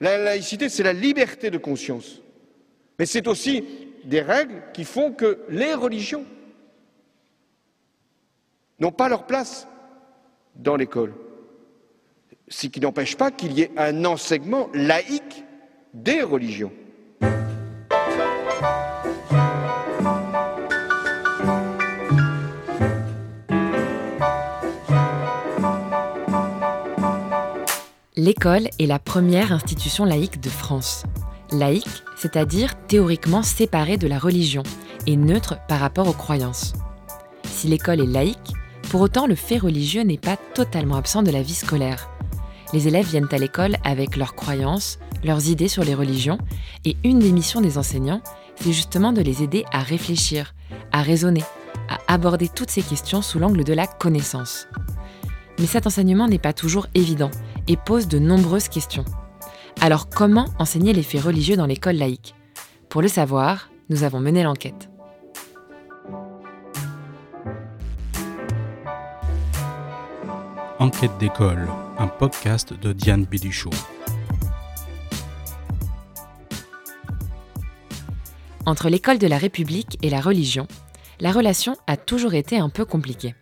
La laïcité, c'est la liberté de conscience. Mais c'est aussi des règles qui font que les religions n'ont pas leur place dans l'école. Ce qui n'empêche pas qu'il y ait un enseignement laïque des religions. L'école est la première institution laïque de France. Laïque, c'est-à-dire théoriquement séparée de la religion et neutre par rapport aux croyances. Si l'école est laïque, pour autant le fait religieux n'est pas totalement absent de la vie scolaire. Les élèves viennent à l'école avec leurs croyances, leurs idées sur les religions, et une des missions des enseignants, c'est justement de les aider à réfléchir, à raisonner, à aborder toutes ces questions sous l'angle de la connaissance. Mais cet enseignement n'est pas toujours évident et pose de nombreuses questions. Alors comment enseigner les faits religieux dans l'école laïque? Pour le savoir, nous avons mené l'enquête. Enquête d'école, un podcast de Diane Bédrichoux. Entre l'école de la République et la religion, la relation a toujours été un peu compliquée.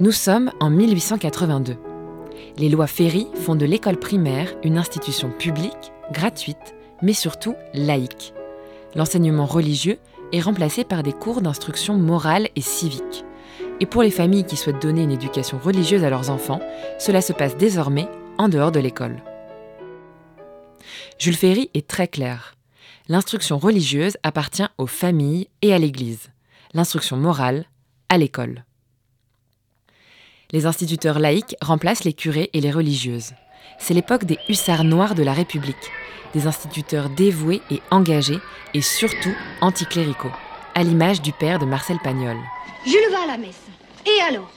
Nous sommes en 1882. Les lois Ferry font de l'école primaire une institution publique, gratuite, mais surtout laïque. L'enseignement religieux est remplacé par des cours d'instruction morale et civique. Et pour les familles qui souhaitent donner une éducation religieuse à leurs enfants, cela se passe désormais en dehors de l'école. Jules Ferry est très clair. L'instruction religieuse appartient aux familles et à l'Église. L'instruction morale, à l'école. Les instituteurs laïcs remplacent les curés et les religieuses. C'est l'époque des hussards noirs de la République, des instituteurs dévoués et engagés, et surtout anticléricaux, à l'image du père de Marcel Pagnol. Jules va à la messe. Et alors?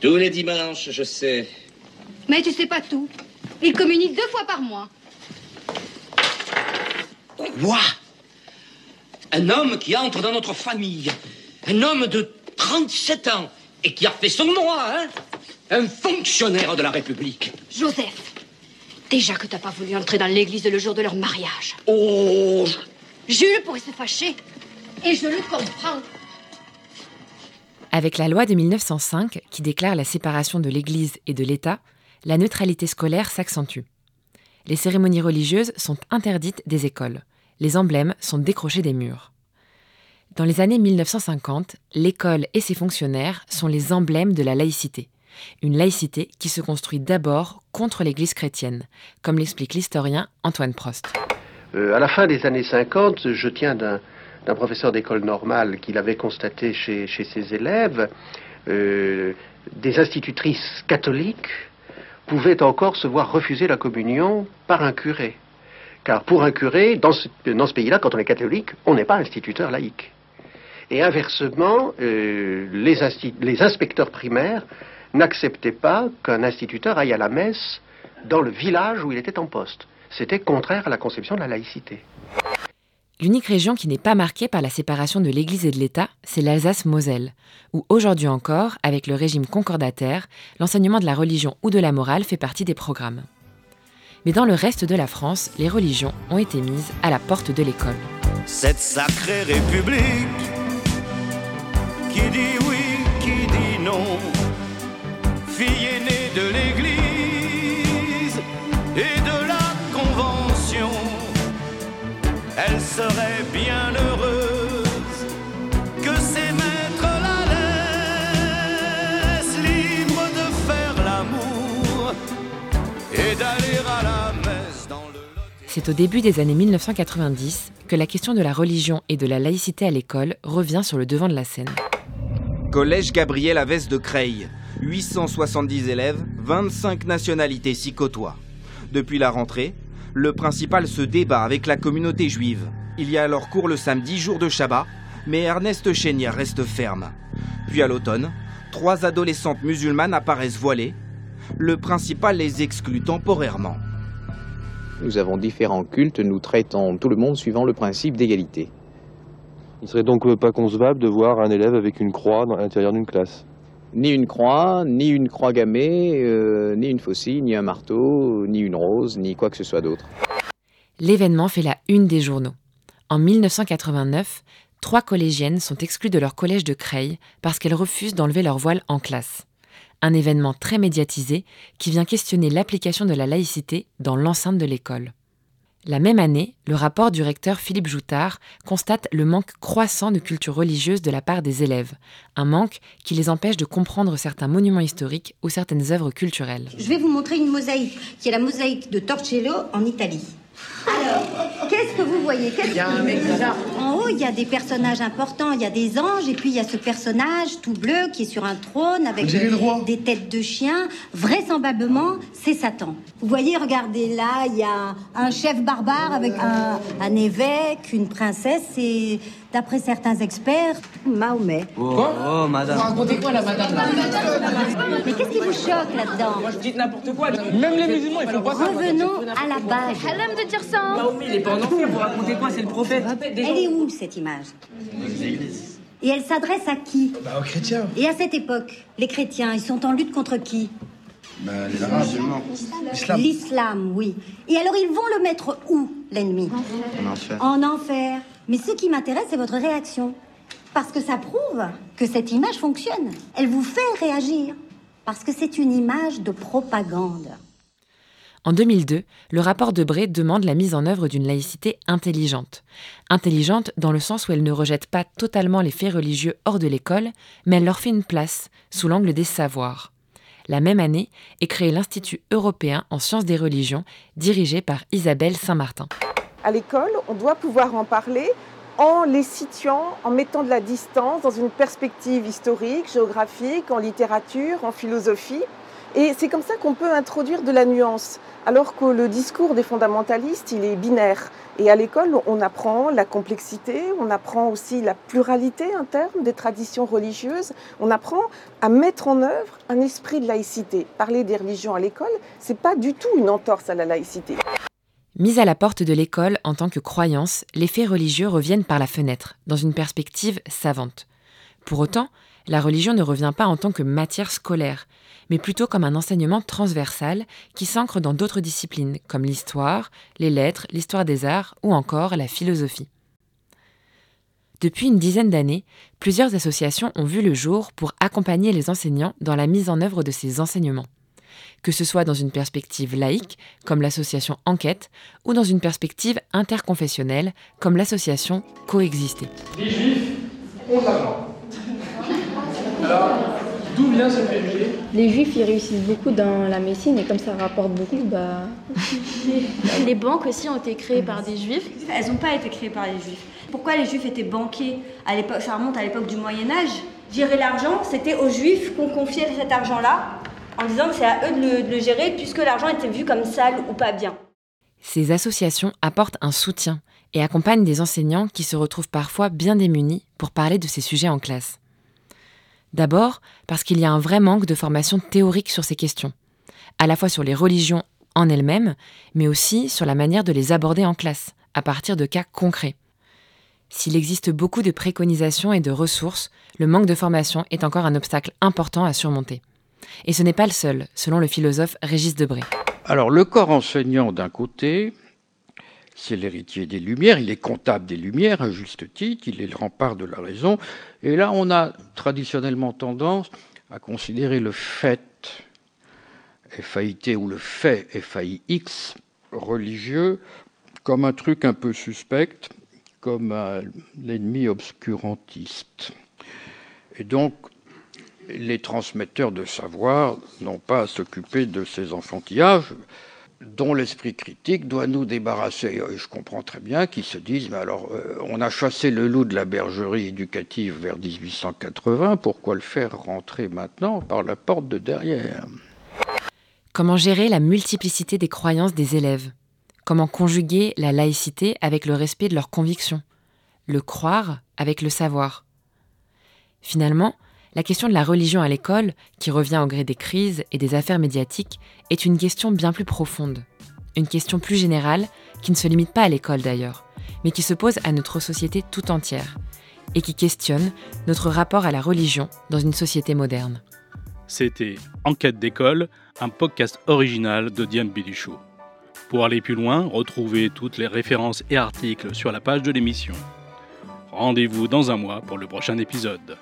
Tous les dimanches, je sais. Mais tu sais pas tout. Il communie 2 fois par mois. Quoi? Un homme qui entre dans notre famille. Un homme de 37 ans et qui a fait son droit, hein? Un fonctionnaire de la République. Joseph, déjà que t'as pas voulu entrer dans l'église le jour de leur mariage. Oh! Jules pourrait se fâcher. Et je le comprends. Avec la loi de 1905, qui déclare la séparation de l'Église et de l'État, la neutralité scolaire s'accentue. Les cérémonies religieuses sont interdites des écoles. Les emblèmes sont décrochés des murs. Dans les années 1950, l'école et ses fonctionnaires sont les emblèmes de la laïcité. Une laïcité qui se construit d'abord contre l'Église chrétienne, comme l'explique l'historien Antoine Prost. À la fin des années 50, je tiens d'un professeur d'école normale qu'il avait constaté chez ses élèves, des institutrices catholiques pouvaient encore se voir refuser la communion par un curé. Car pour un curé, dans ce pays-là, quand on est catholique, on n'est pas instituteur laïque. Et inversement, les inspecteurs primaires n'acceptaient pas qu'un instituteur aille à la messe dans le village où il était en poste. C'était contraire à la conception de la laïcité. L'unique région qui n'est pas marquée par la séparation de l'Église et de l'État, c'est l'Alsace-Moselle, où aujourd'hui encore, avec le régime concordataire, l'enseignement de la religion ou de la morale fait partie des programmes. Mais dans le reste de la France, les religions ont été mises à la porte de l'école. Cette sacrée République, qui dit oui, qui dit non, fille aînée de l'Église et de la Convention. Elle serait bien heureuse que ses maîtres la laissent libre de faire l'amour et d'aller à la messe dans le... C'est au début des années 1990 que la question de la religion et de la laïcité à l'école revient sur le devant de la scène. Collège Gabriel Aves de Creil, 870 élèves, 25 nationalités s'y côtoient. Depuis la rentrée, le principal se débat avec la communauté juive. Il y a alors cours le samedi, jour de Shabbat, mais Ernest Chénière reste ferme. Puis à l'automne, 3 adolescentes musulmanes apparaissent voilées. Le principal les exclut temporairement. Nous avons différents cultes, nous traitons tout le monde suivant le principe d'égalité. Il ne serait donc pas concevable de voir un élève avec une croix à l'intérieur d'une classe. ni une croix gammée, ni une faucille, ni un marteau, ni une rose, ni quoi que ce soit d'autre. L'événement fait la une des journaux. En 1989, 3 collégiennes sont exclues de leur collège de Creil parce qu'elles refusent d'enlever leur voile en classe. Un événement très médiatisé qui vient questionner l'application de la laïcité dans l'enceinte de l'école. La même année, le rapport du recteur Philippe Joutard constate le manque croissant de culture religieuse de la part des élèves, un manque qui les empêche de comprendre certains monuments historiques ou certaines œuvres culturelles. Je vais vous montrer une mosaïque, qui est la mosaïque de Torcello en Italie. Alors, qu'est-ce que vous voyez ? En haut, il y a des personnages importants, il y a des anges, et puis il y a ce personnage tout bleu qui est sur un trône avec des têtes de chiens. Vraisemblablement, c'est Satan. Vous voyez, regardez, là, il y a un chef barbare avec un évêque, une princesse, et d'après certains experts, Mahomet. Oh, madame. Vous racontez quoi, là, madame ? Mais qu'est-ce qui vous choque, là-dedans ? Moi, je dis n'importe quoi. Même les musulmans, ils font pas ça. Revenons à la base. De dire ça, hein. Mahomet, il est pas en enfer, vous racontez quoi, c'est le prophète. Elle est où, cette image ? Et elle s'adresse à qui ? Aux chrétiens. Et à cette époque, les chrétiens, ils sont en lutte contre qui ? Les Arabes. L'islam. L'islam, oui. Et alors, ils vont le mettre où, l'ennemi ? En enfer. En enfer. Mais ce qui m'intéresse, c'est votre réaction. Parce que ça prouve que cette image fonctionne. Elle vous fait réagir. Parce que c'est une image de propagande. En 2002, le rapport Debray demande la mise en œuvre d'une laïcité intelligente. Intelligente dans le sens où elle ne rejette pas totalement les faits religieux hors de l'école, mais elle leur fait une place, sous l'angle des savoirs. La même année est créé l'Institut européen en sciences des religions, dirigé par Isabelle Saint-Martin. À l'école, on doit pouvoir en parler en les situant, en mettant de la distance dans une perspective historique, géographique, en littérature, en philosophie. Et c'est comme ça qu'on peut introduire de la nuance, alors que le discours des fondamentalistes, il est binaire. Et à l'école, on apprend la complexité, on apprend aussi la pluralité interne des traditions religieuses, on apprend à mettre en œuvre un esprit de laïcité. Parler des religions à l'école, c'est pas du tout une entorse à la laïcité. Mise à la porte de l'école en tant que croyance, les faits religieux reviennent par la fenêtre, dans une perspective savante. Pour autant, la religion ne revient pas en tant que matière scolaire, mais plutôt comme un enseignement transversal qui s'ancre dans d'autres disciplines, comme l'histoire, les lettres, l'histoire des arts ou encore la philosophie. Depuis une dizaine d'années, plusieurs associations ont vu le jour pour accompagner les enseignants dans la mise en œuvre de ces enseignements. Que ce soit dans une perspective laïque, comme l'association Enquête, ou dans une perspective interconfessionnelle, comme l'association Coexister. Les Juifs ont de l'argent. Alors, d'où vient cette PMG ? Les Juifs, ils réussissent beaucoup dans la médecine et comme ça rapporte beaucoup, Les banques aussi ont été créées par des Juifs. Elles n'ont pas été créées par les Juifs. Pourquoi les Juifs étaient banquiers à l'époque ? Ça remonte à l'époque du Moyen-Âge. Gérer l'argent, c'était aux Juifs qu'on confiait cet argent-là en disant que c'est à eux de le gérer puisque l'argent était vu comme sale ou pas bien. Ces associations apportent un soutien et accompagnent des enseignants qui se retrouvent parfois bien démunis pour parler de ces sujets en classe. D'abord, parce qu'il y a un vrai manque de formation théorique sur ces questions, à la fois sur les religions en elles-mêmes, mais aussi sur la manière de les aborder en classe, à partir de cas concrets. S'il existe beaucoup de préconisations et de ressources, le manque de formation est encore un obstacle important à surmonter. Et ce n'est pas le seul, selon le philosophe Régis Debray. Alors, le corps enseignant, d'un côté, c'est l'héritier des Lumières, il est comptable des Lumières, à juste titre, il est le rempart de la raison. Et là, on a traditionnellement tendance à considérer le fait, F-A-I-T, ou le fait, F-A-I-X, religieux, comme un truc un peu suspect, comme l'ennemi obscurantiste. Et donc, les transmetteurs de savoir n'ont pas à s'occuper de ces enfantillages, dont l'esprit critique doit nous débarrasser. Je comprends très bien qu'ils se disent « mais alors, on a chassé le loup de la bergerie éducative vers 1880, pourquoi le faire rentrer maintenant par la porte de derrière ?» Comment gérer la multiplicité des croyances des élèves ? Comment conjuguer la laïcité avec le respect de leurs convictions ? Le croire avec le savoir ? Finalement, la question de la religion à l'école, qui revient au gré des crises et des affaires médiatiques, est une question bien plus profonde. Une question plus générale, qui ne se limite pas à l'école d'ailleurs, mais qui se pose à notre société tout entière, et qui questionne notre rapport à la religion dans une société moderne. C'était Enquête d'école, un podcast original de Diane Bédrichoux. Pour aller plus loin, retrouvez toutes les références et articles sur la page de l'émission. Rendez-vous dans un mois pour le prochain épisode.